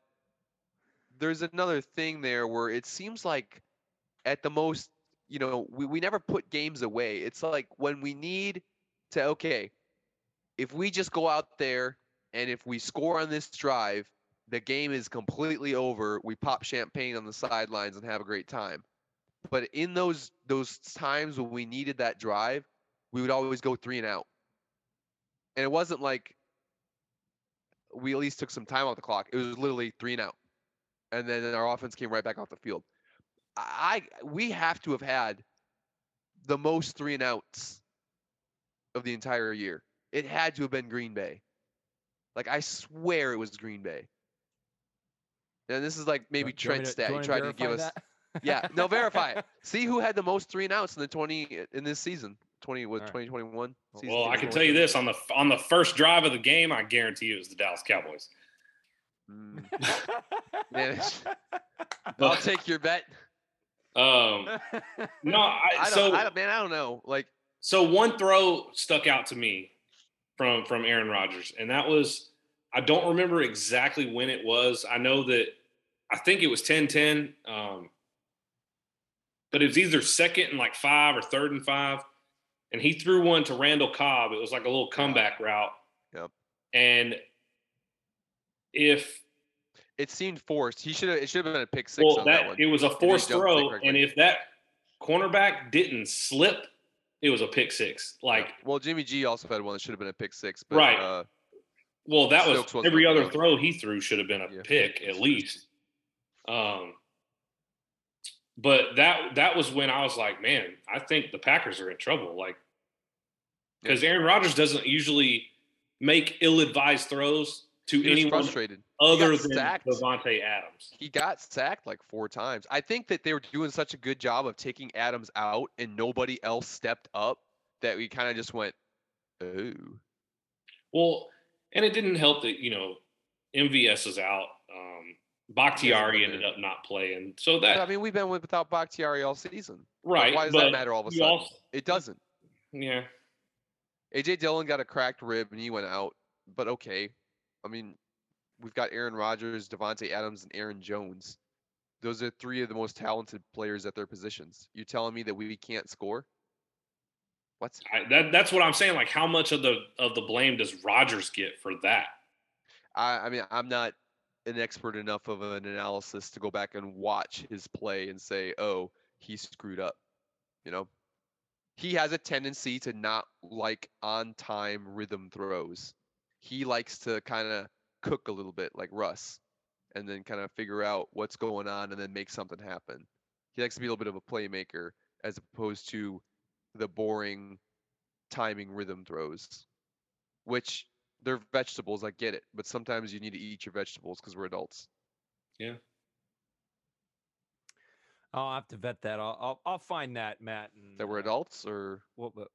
there's another thing there where it seems like at the most, you know, we, we never put games away. It's like when we need to, okay, if we just go out there and if we score on this drive, the game is completely over. We pop champagne on the sidelines and have a great time. But in those those times when we needed that drive, we would always go three and out. And it wasn't like we at least took some time off the clock. It was literally three and out. And then our offense came right back off the field. I we have to have had the most three and outs of the entire year. It had to have been Green Bay. Like, I swear it was Green Bay. And this is like maybe Trent's stat. He tried to give us... Yeah, no, verify it. See who had the most three and outs in the twenty in this season. Twenty with right. twenty twenty one. Well, I can tell you this: on the on the first drive of the game, I guarantee you it was the Dallas Cowboys. Mm. Man, I'll take your bet. Um, no, I, I don't, so I, man, I don't know. Like, so one throw stuck out to me from from Aaron Rodgers, and that was I don't remember exactly when it was. I know that I think it was ten ten. Um, But it was either second and like five or third and five. And he threw one to Randall Cobb. It was like a little comeback route. Yep. And if it seemed forced, he should have, it should have been a pick six. Well, on that, that one. It was a forced and throw. And if that cornerback didn't slip, it was a pick six. Like, well, Jimmy G also had one that should have been a pick six. But, right. Uh, well, that Stokes was every other throw he threw should have been a yeah. pick at least. Um, But that that was when I was like, man, I think the Packers are in trouble. Like, because Aaron Rodgers doesn't usually make ill-advised throws to he anyone frustrated. Other than sacked. Devontae Adams. He got sacked like four times. I think that they were doing such a good job of taking Adams out and nobody else stepped up that we kind of just went, oh. Well, and it didn't help that, you know, M V S is out. Um, Bakhtiari ended up not playing, so that I mean we've been without Bakhtiari all season. Right? Like, why does that matter all of a sudden? Also, it doesn't. Yeah. A J Dillon got a cracked rib and he went out, but okay. I mean, we've got Aaron Rodgers, Devontae Adams, and Aaron Jones. Those are three of the most talented players at their positions. You're telling me that we can't score? What's that? That's what I'm saying. Like, how much of the of the blame does Rodgers get for that? I, I mean, I'm not an expert enough of an analysis to go back and watch his play and say, oh, he screwed up. You know, he has a tendency to not like on time rhythm throws. He likes to kind of cook a little bit like Russ and then kind of figure out what's going on and then make something happen. He likes to be a little bit of a playmaker as opposed to the boring timing rhythm throws, which they're vegetables. I get it. But sometimes you need to eat your vegetables because we're adults. Yeah. I'll have to vet that. I'll I'll, I'll find that, Matt. And, that we're uh, adults or? Well, but,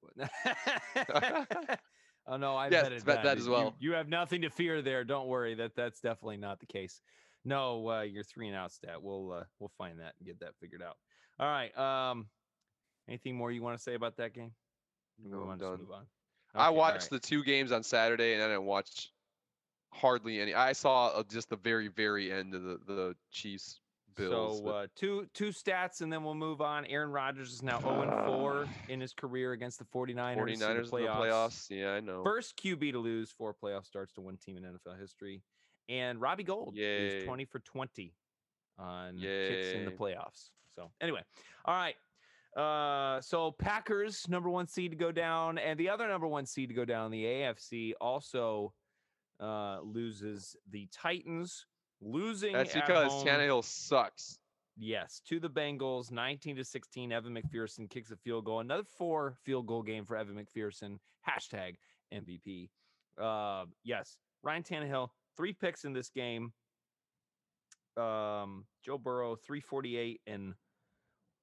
Oh no, I yes, bet that, that as well. You, you have nothing to fear there. Don't worry. That that's definitely not the case. No, uh, your three and out stat. We'll uh, we'll find that and get that figured out. All right. Um, anything more you want to say about that game? No, we want to move on. Okay, I watched right. the two games on Saturday, and I didn't watch hardly any. I saw just the very, very end of the, the Chiefs Bills. So uh, two two stats, and then we'll move on. Aaron Rodgers is now zero and four in his career against the 49ers. 49ers in the playoffs. In the playoffs. Yeah, I know. First Q B to lose four playoff starts to one team in N F L history. And Robbie Gould Yay. is twenty for twenty on Yay. kicks in the playoffs. So anyway, all right. Uh, so Packers, number one seed to go down, and the other number one seed to go down, the A F C, also uh, loses the Titans, losing. That's because home, Tannehill sucks. Yes, to the Bengals, nineteen to sixteen. Evan McPherson kicks a field goal. Another four field goal game for Evan McPherson. Hashtag M V P. Uh, yes, Ryan Tannehill, three picks in this game. Um, Joe Burrow, three forty-eight and.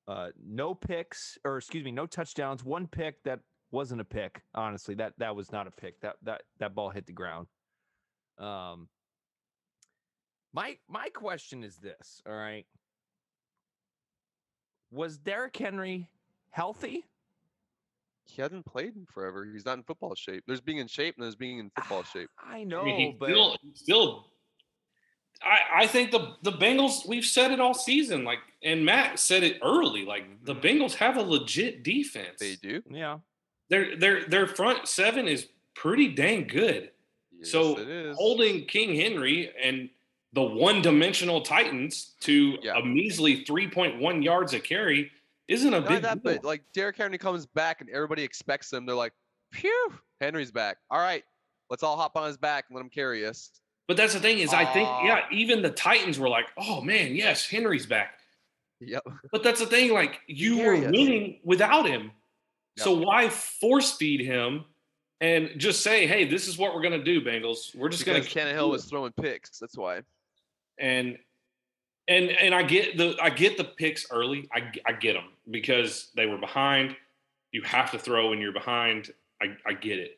Uh, no picks, or excuse me, no touchdowns. One pick that wasn't a pick. Honestly, that that was not a pick. That that that ball hit the ground. Um, my my question is this. All right, was Derrick Henry healthy? He hasn't played in forever. He's not in football shape. There's being in shape and there's being in football shape. I know, I mean, he but still, still. I, I think the, the Bengals, we've said it all season, like, and Matt said it early, like the Bengals have a legit defense. They do. Yeah. Their their their front seven is pretty dang good. Yes, so it is. Holding King Henry and the one-dimensional Titans to yeah. a measly three point one yards a carry isn't a Not big that, deal. But like Derrick Henry comes back and everybody expects him. They're like, phew, Henry's back. All right, let's all hop on his back and let him carry us. But that's the thing is, I think, yeah, even the Titans were like, oh, man, yes, Henry's back. Yep. But that's the thing, like, you were winning without him. Yep. So why force feed him and just say, hey, this is what we're going to do, Bengals. We're just going to – Because Tannehill was throwing picks. That's why. And and and I get the I get the picks early. I, I get them because they were behind. You have to throw when you're behind. I, I get it.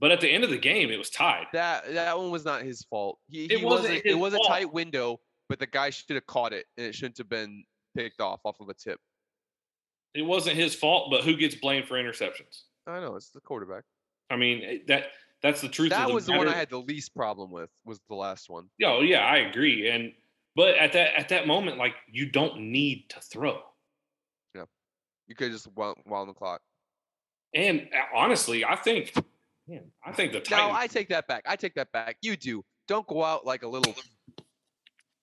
But at the end of the game, it was tied. That that one was not his fault. He, it he wasn't. It was fault. A tight window, but the guy should have caught it, and it shouldn't have been picked off off of a tip. It wasn't his fault, but who gets blamed for interceptions? I know it's the quarterback. I mean that that's the truth. That of the was matter. The one I had the least problem with was the last one. Yeah, yeah, I agree. And but at that at that moment, like you don't need to throw. Yeah, you could just wound, wound the clock. And honestly, I think. Man, I think the Titans. No, I take that back. I take that back. You do. Don't go out like a little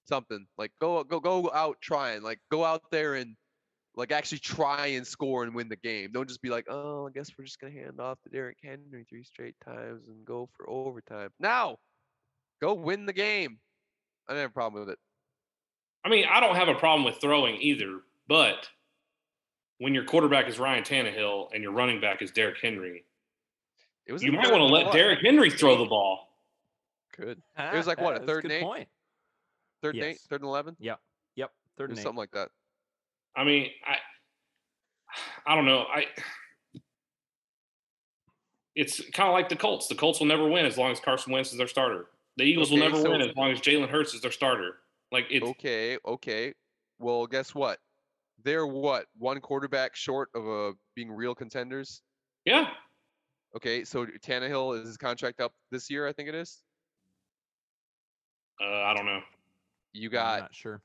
something. Like go go go out trying. Like go out there and like actually try and score and win the game. Don't just be like, oh, I guess we're just gonna hand off to Derrick Henry three straight times and go for overtime. No, go win the game. I don't have a problem with it. I mean, I don't have a problem with throwing either, but when your quarterback is Ryan Tannehill and your running back is Derrick Henry. It was you might want to let Derrick Henry throw the ball. Good. It was like, what, a third and eight? Point. Third yes. and eight? Third and eleven? Yep. Yep. Third and eight. Something like that. I mean, I I don't know. I It's kind of like the Colts. The Colts will never win as long as Carson Wentz is their starter. The Eagles okay, will never so win as long as Jalen Hurts is their starter. Like it's Okay, okay. Well, guess what? They're what? One quarterback short of uh, being real contenders? Yeah. Okay, so Tannehill, is his contract up this year, I think it is? Uh, I don't know. You got I'm not sure.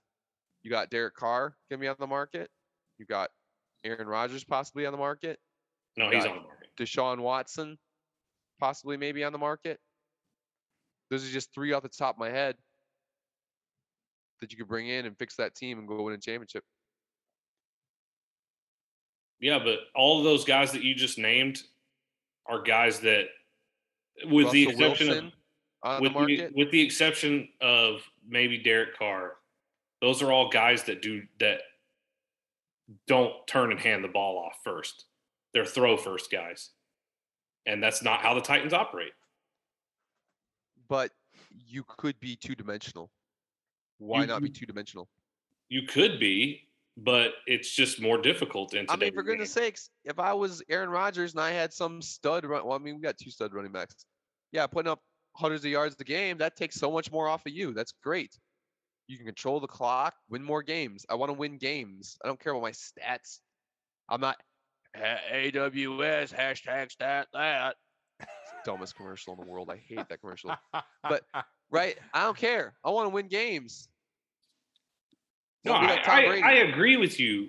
You got Derek Carr going to be on the market. You got Aaron Rodgers possibly on the market. No, you he's on the market. Deshaun Watson possibly maybe on the market. Those are just three off the top of my head that you could bring in and fix that team and go win a championship. Yeah, but all of those guys that you just named – are guys that, with Russell the exception of, with the, the with the exception of maybe Derek Carr, those are all guys that do that don't turn and hand the ball off first. They're throw first guys, and that's not how the Titans operate. But you could be two dimensional. Why you, not be two dimensional? You could be, but it's just more difficult in today's I mean, for goodness game. sakes, if I was Aaron Rodgers and I had some stud run, well, I mean, we got two stud running backs. Yeah, putting up hundreds of yards a game, that takes so much more off of you. That's great. You can control the clock, win more games. I want to win games. I don't care about my stats. I'm not A W S, hashtag stat that. Dumbest commercial in the world. I hate that commercial. But, right, I don't care. I want to win games. No, I, I, I agree with you.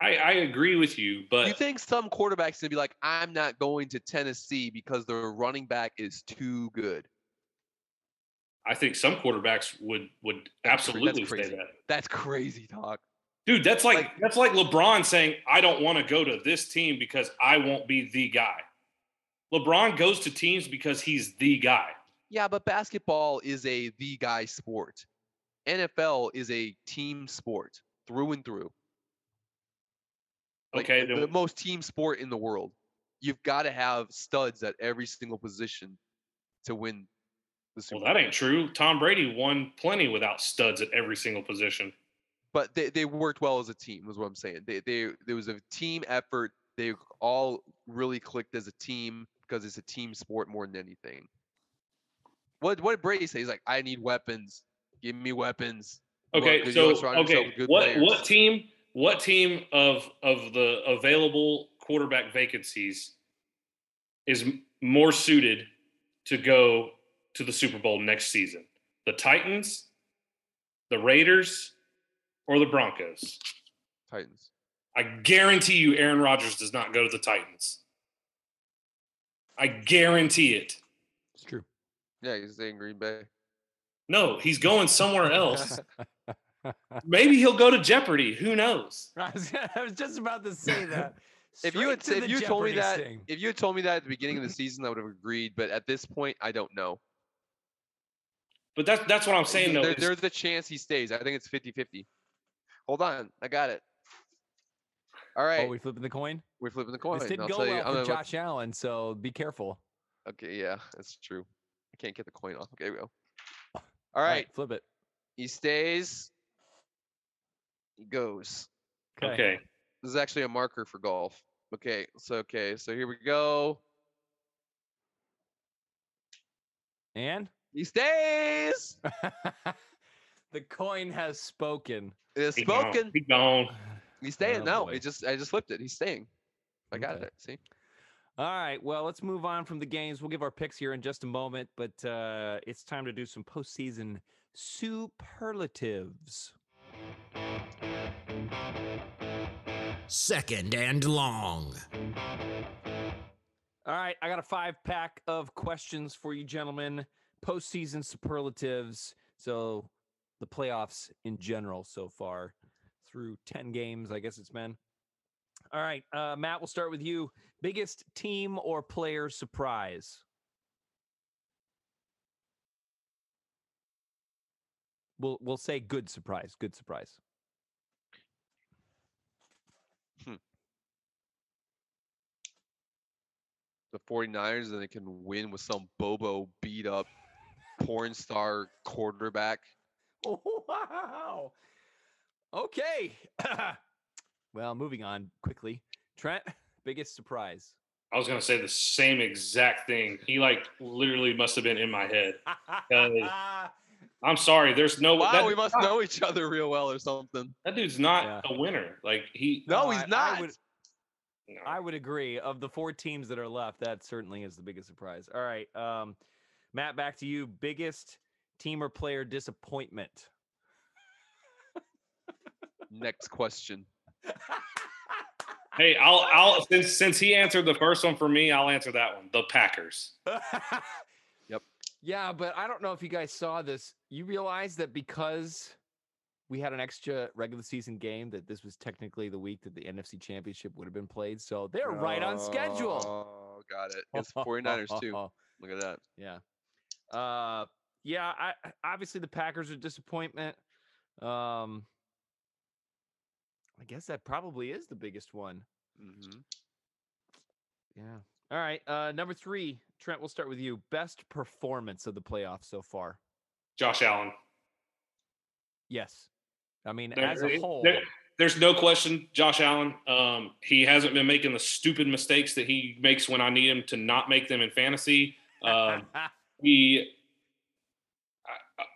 I, I agree with you, but you think some quarterbacks would be like, I'm not going to Tennessee because their running back is too good. I think some quarterbacks would would absolutely that's say that. That's crazy talk. Dude, that's like, like that's like LeBron saying, I don't want to go to this team because I won't be the guy. LeBron goes to teams because he's the guy. Yeah, but basketball is a the guy sport. N F L is a team sport through and through. Like okay, the, the most team sport in the world. You've got to have studs at every single position to win the Super Bowl. Well, that ain't true. Tom Brady won plenty without studs at every single position. But they, they worked well as a team, is what I'm saying. They they there was a team effort. They all really clicked as a team because it's a team sport more than anything. What what did Brady say? He's like, I need weapons. Give me weapons. Okay, well, so okay, what players. what team? What team of of the available quarterback vacancies is more suited to go to the Super Bowl next season? The Titans, the Raiders, or the Broncos? Titans. I guarantee you Aaron Rodgers does not go to the Titans. I guarantee it. It's true. Yeah, he's in Green Bay. No, he's going somewhere else. Maybe he'll go to Jeopardy. Who knows? I was just about to say that. If you had, if you told me that, if you had told me that at the beginning of the season, I would have agreed. But at this point, I don't know. But that's that's what I'm saying, though. There, there's a chance he stays. I think it's fifty-fifty. Hold on. I got it. All right. Oh, we flipping the coin? We're flipping the coin. This didn't go well for Josh Allen, so be careful. Okay, yeah, that's true. I can't get the coin off. Okay, we go. All right. All right, flip it. He stays. He goes. Okay. okay. This is actually a marker for golf. Okay. So, okay. So here we go. And he stays. The coin has spoken. It has spoken. He's gone. He's staying. Oh, no, it just, I just flipped it. He's staying. I okay. got it. See? All right. Well, let's move on from the games. We'll give our picks here in just a moment, but uh, it's time to do some postseason superlatives. Second and long. All right, I got a five pack of questions for you, gentlemen. Postseason superlatives. So the playoffs in general so far through ten games, I guess it's been. All right, uh, Matt, we'll start with you. Biggest team or player surprise? We'll we'll say good surprise. Good surprise. Hmm. The 49ers, and they can win with some Bobo beat up porn star quarterback. Wow. Okay. Well, moving on quickly. Trent, biggest surprise. I was going to say the same exact thing. He like literally must have been in my head. Uh, I'm sorry. There's no. Wow, that, we must not, know each other real well or something. That dude's not yeah. a winner. Like he. No, no he's I, not. I would, no. I would agree. Of the four teams that are left, that certainly is the biggest surprise. All right, um, Matt, back to you. Biggest team or player disappointment. Next question. Hey, I'll I'll since since he answered the first one for me, I'll answer that one. The Packers. Yep. Yeah, but I don't know if you guys saw this. You realize that because we had an extra regular season game that this was technically the week that the N F C Championship would have been played. So they're oh, right on schedule. Oh, got it. It's forty-niners too. Look at that. Yeah. Uh, yeah, I obviously the Packers are a disappointment. Um, I guess that probably is the biggest one. Mm-hmm. Yeah. All right, uh, number three, Trent, we'll start with you. Best performance of the playoffs so far. Josh Allen. Yes. I mean, there, as a whole. There, there's no question, Josh Allen, um, he hasn't been making the stupid mistakes that he makes when I need him to not make them in fantasy. Um, he,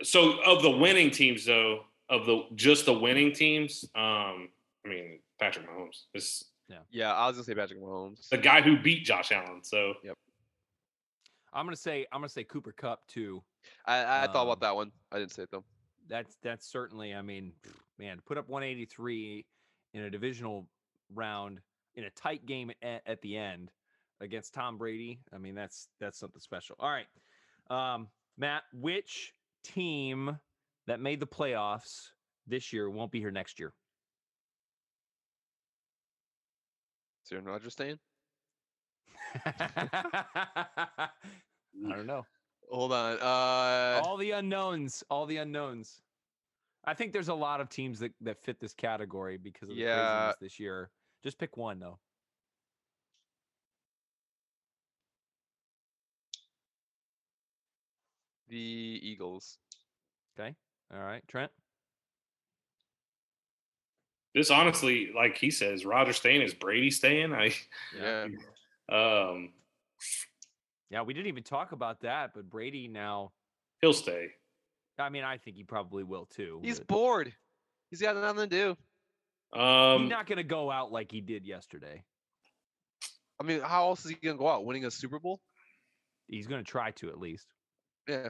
so of the winning teams, though, of the just the winning teams, um, I mean, Patrick Mahomes. This, yeah. yeah, I was going to say Patrick Mahomes. The guy who beat Josh Allen, so. Yep. I'm going to say I'm going to say Cooper Kupp too. I, I um, thought about that one. I didn't say it though. That's that's certainly, I mean, man, to put up one eighty-three in a divisional round in a tight game at, at the end against Tom Brady. I mean, that's that's something special. All right. Um, Matt, which team that made the playoffs this year won't be here next year? Is Aaron Rodgers staying? I don't know. Hold on. Uh, all the unknowns. All the unknowns. I think there's a lot of teams that, that fit this category because of the yeah. craziness this year. Just pick one, though. The Eagles. Okay. All right. Trent? This, honestly, like he says, Rodgers staying is Brady staying. I, yeah. Um, yeah, we didn't even talk about that, but Brady now. He'll stay. I mean, I think he probably will, too. He's but... bored. He's got nothing to do. Um, He's not going to go out like he did yesterday. I mean, how else is he going to go out? Winning a Super Bowl? He's going to try to, at least. Yeah.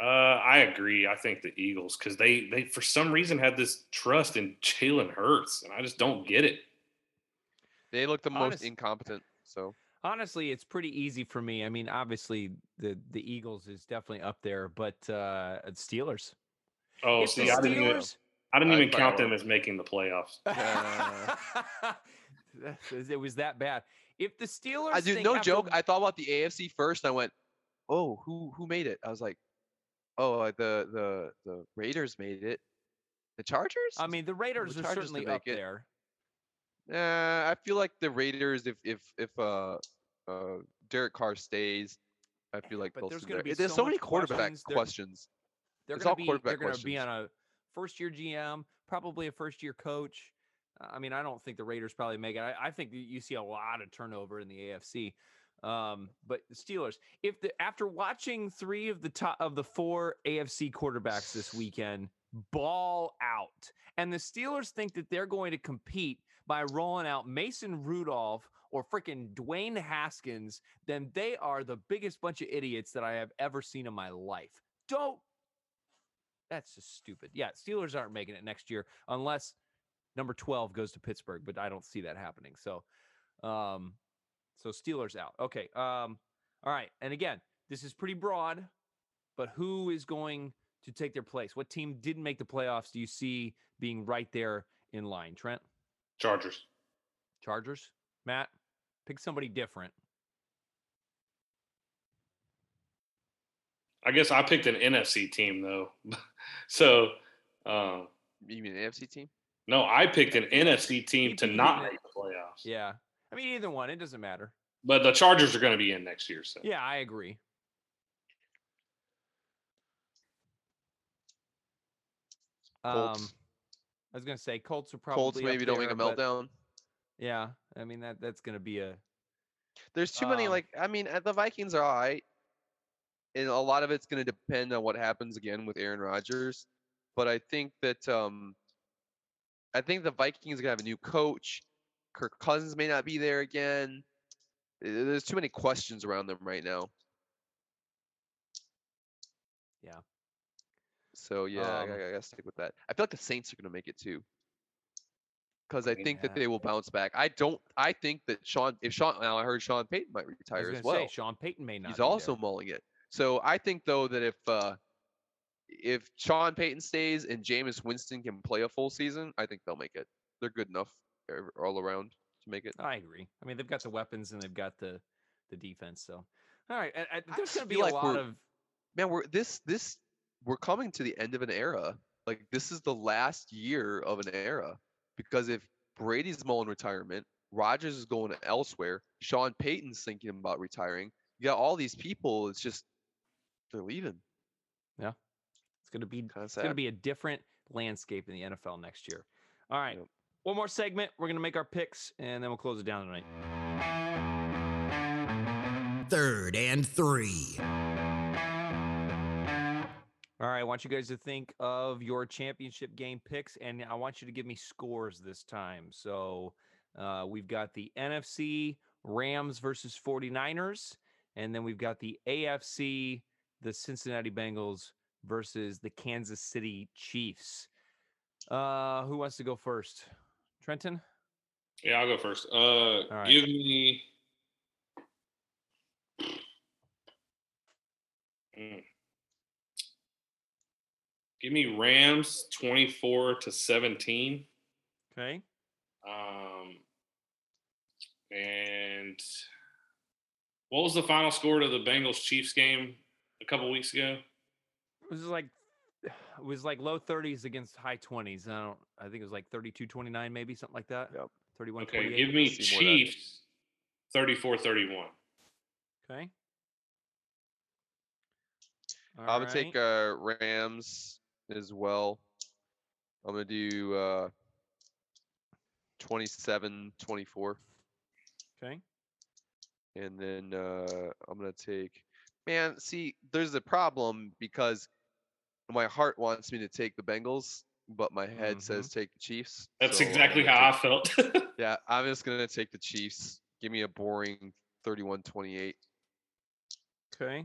Uh, I agree. I think the Eagles, because they, they, for some reason, had this trust in Jalen Hurts, and I just don't get it. They look the Honest, most incompetent. So honestly, it's pretty easy for me. I mean, obviously the, the Eagles is definitely up there, but uh, Steelers. Oh, see, Steelers, I didn't even, I didn't even I count them as making the playoffs. Uh, it was that bad. If the Steelers, I do no joke. To... I thought about the A F C first. And I went, oh, who who made it? I was like, oh, the the the Raiders made it. The Chargers. I mean, the Raiders the are certainly up it. there. Uh, I feel like the Raiders, if if if uh, uh, Derek Carr stays, I feel like but they'll there's going to be there's so, so many quarterback questions. questions. They're, they're going to be they're going to be on a first year G M, probably a first year coach. I mean, I don't think the Raiders probably make it. I, I think you see a lot of turnover in the A F C. Um, but the Steelers, if the after watching three of the top of the four A F C quarterbacks this weekend ball out, and the Steelers think that they're going to compete by rolling out Mason Rudolph or freaking Dwayne Haskins, then they are the biggest bunch of idiots that I have ever seen in my life. Don't. That's just stupid. Yeah, Steelers aren't making it next year unless number twelve goes to Pittsburgh, but I don't see that happening. So, um, so Steelers out. Okay. Um, all right. And again, this is pretty broad, but who is going to take their place? What team didn't make the playoffs do you see being right there in line? Trent? Chargers. Chargers? Matt, pick somebody different. I guess I picked an N F C team, though. so. Um, you mean an A F C team? No, I picked an N F C team to not make the playoffs. Yeah. I mean, either one. It doesn't matter. But the Chargers are going to be in next year. So. Yeah, I agree. Colts. Um, I was gonna say Colts are probably Colts maybe don't there, make a meltdown. Yeah, I mean that that's gonna be a. There's too um, many like I mean the Vikings are all right, and a lot of it's gonna depend on what happens again with Aaron Rodgers, but I think that um, I think the Vikings are gonna have a new coach. Kirk Cousins may not be there again. There's too many questions around them right now. Yeah. So, yeah, um, I, I, I gotta stick with that. I feel like the Saints are gonna make it too, because I yeah. think that they will bounce back. I don't. I think that Sean, if Sean, now I heard Sean Payton might retire as well. Say, Sean Payton may not. He's also there. mulling it. So I think though that if uh, if Sean Payton stays and Jameis Winston can play a full season, I think they'll make it. They're good enough all around to make it. I agree. I mean, they've got the weapons and they've got the the defense. So, all right, I, I, there's I gonna be a like lot of man. We're this this. We're coming to the end of an era. Like, this is the last year of an era, because if Brady's mulling retirement, Rodgers is going elsewhere, Sean Payton's thinking about retiring. You got all these people. It's just they're leaving. Yeah, it's gonna be it's gonna be a different landscape in the N F L next year. All right. Yep. One more segment. We're going to make our picks, and then we'll close it down tonight. Third and three. All right. I want you guys to think of your championship game picks, and I want you to give me scores this time. So uh, we've got the N F C Rams versus forty-niners, and then we've got the A F C, the Cincinnati Bengals versus the Kansas City Chiefs. Uh, who wants to go first? Trenton? Yeah, I'll go first. Uh, All right. Give me... Mm. Give me Rams twenty-four to seventeen. Okay. Um, and what was the final score to the Bengals-Chiefs game a couple weeks ago? It was like it was like low thirties against high twenties. I don't. I think it was like thirty-two twenty-nine, maybe something like that. Yep. thirty-one. Okay, give me Chiefs thirty-four thirty-one. Okay. All I would right. take uh, Rams as well. I'm gonna do uh, twenty-seven twenty-four. Okay. And then uh, I'm gonna take. Man, see, there's a problem because my heart wants me to take the Bengals, but my head mm-hmm. says take the Chiefs. That's so exactly how take, I felt. Yeah, I'm just going to take the Chiefs. Give me a boring thirty-one twenty-eight. Okay.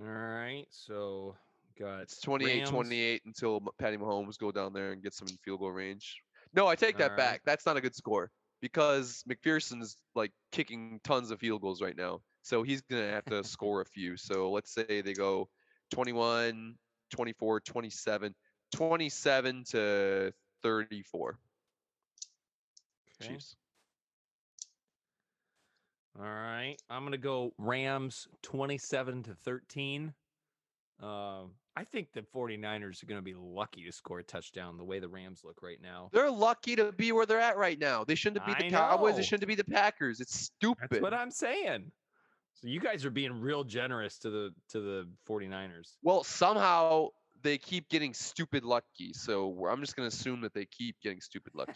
All right, so got it's twenty-eight twenty-eight until Patty Mahomes go down there and get some field goal range. No, I take that All back. Right. That's not a good score because McPherson's like kicking tons of field goals right now. So he's going to have to score a few. So let's say they go twenty-one, twenty-four, twenty-seven, twenty-seven to thirty-four. Okay. Chiefs. All right. I'm going to go Rams twenty-seven to thirteen. Um, I think the forty-niners are going to be lucky to score a touchdown the way the Rams look right now. They're lucky to be where they're at right now. They shouldn't be the Cowboys. They shouldn't be the Packers. It's stupid. That's what I'm saying. So you guys are being real generous to the to the forty-niners. Well, somehow they keep getting stupid lucky. So I'm just going to assume that they keep getting stupid lucky.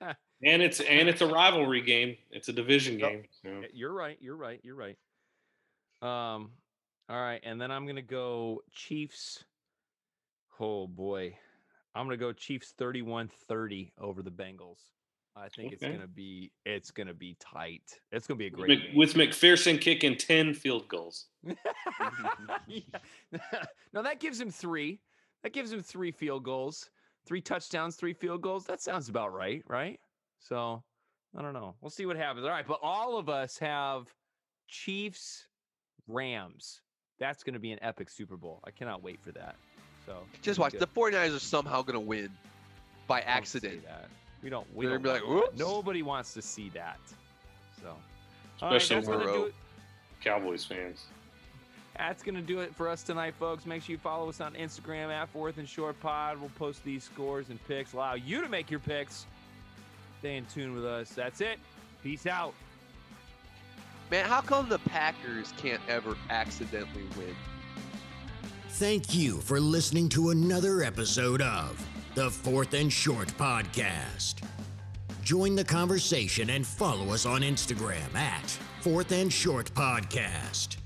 and it's and it's a rivalry game. It's a division game. So. You're right. You're right. You're right. Um. All right. And then I'm going to go Chiefs. Oh, boy. I'm going to go Chiefs thirty-one thirty over the Bengals. I think okay. it's gonna be it's gonna be tight. It's gonna be a great Mc, game. With McPherson kicking ten field goals. No, that gives him three. That gives him three field goals, three touchdowns, three field goals. That sounds about right, right? So I don't know. We'll see what happens. All right, but all of us have Chiefs, Rams. That's gonna be an epic Super Bowl. I cannot wait for that. So just watch. Good. The forty-niners are somehow gonna win by accident. We don't. We don't be like, want nobody wants to see that. So, especially right, Burrow, Cowboys fans. That's gonna do it for us tonight, folks. Make sure you follow us on Instagram at Fourth and Short Pod. We'll post these scores and picks. Allow you to make your picks. Stay in tune with us. That's it. Peace out. Man, how come the Packers can't ever accidentally win? Thank you for listening to another episode of The Fourth and Short Podcast. Join the conversation and follow us on Instagram at Fourth and Short Podcast.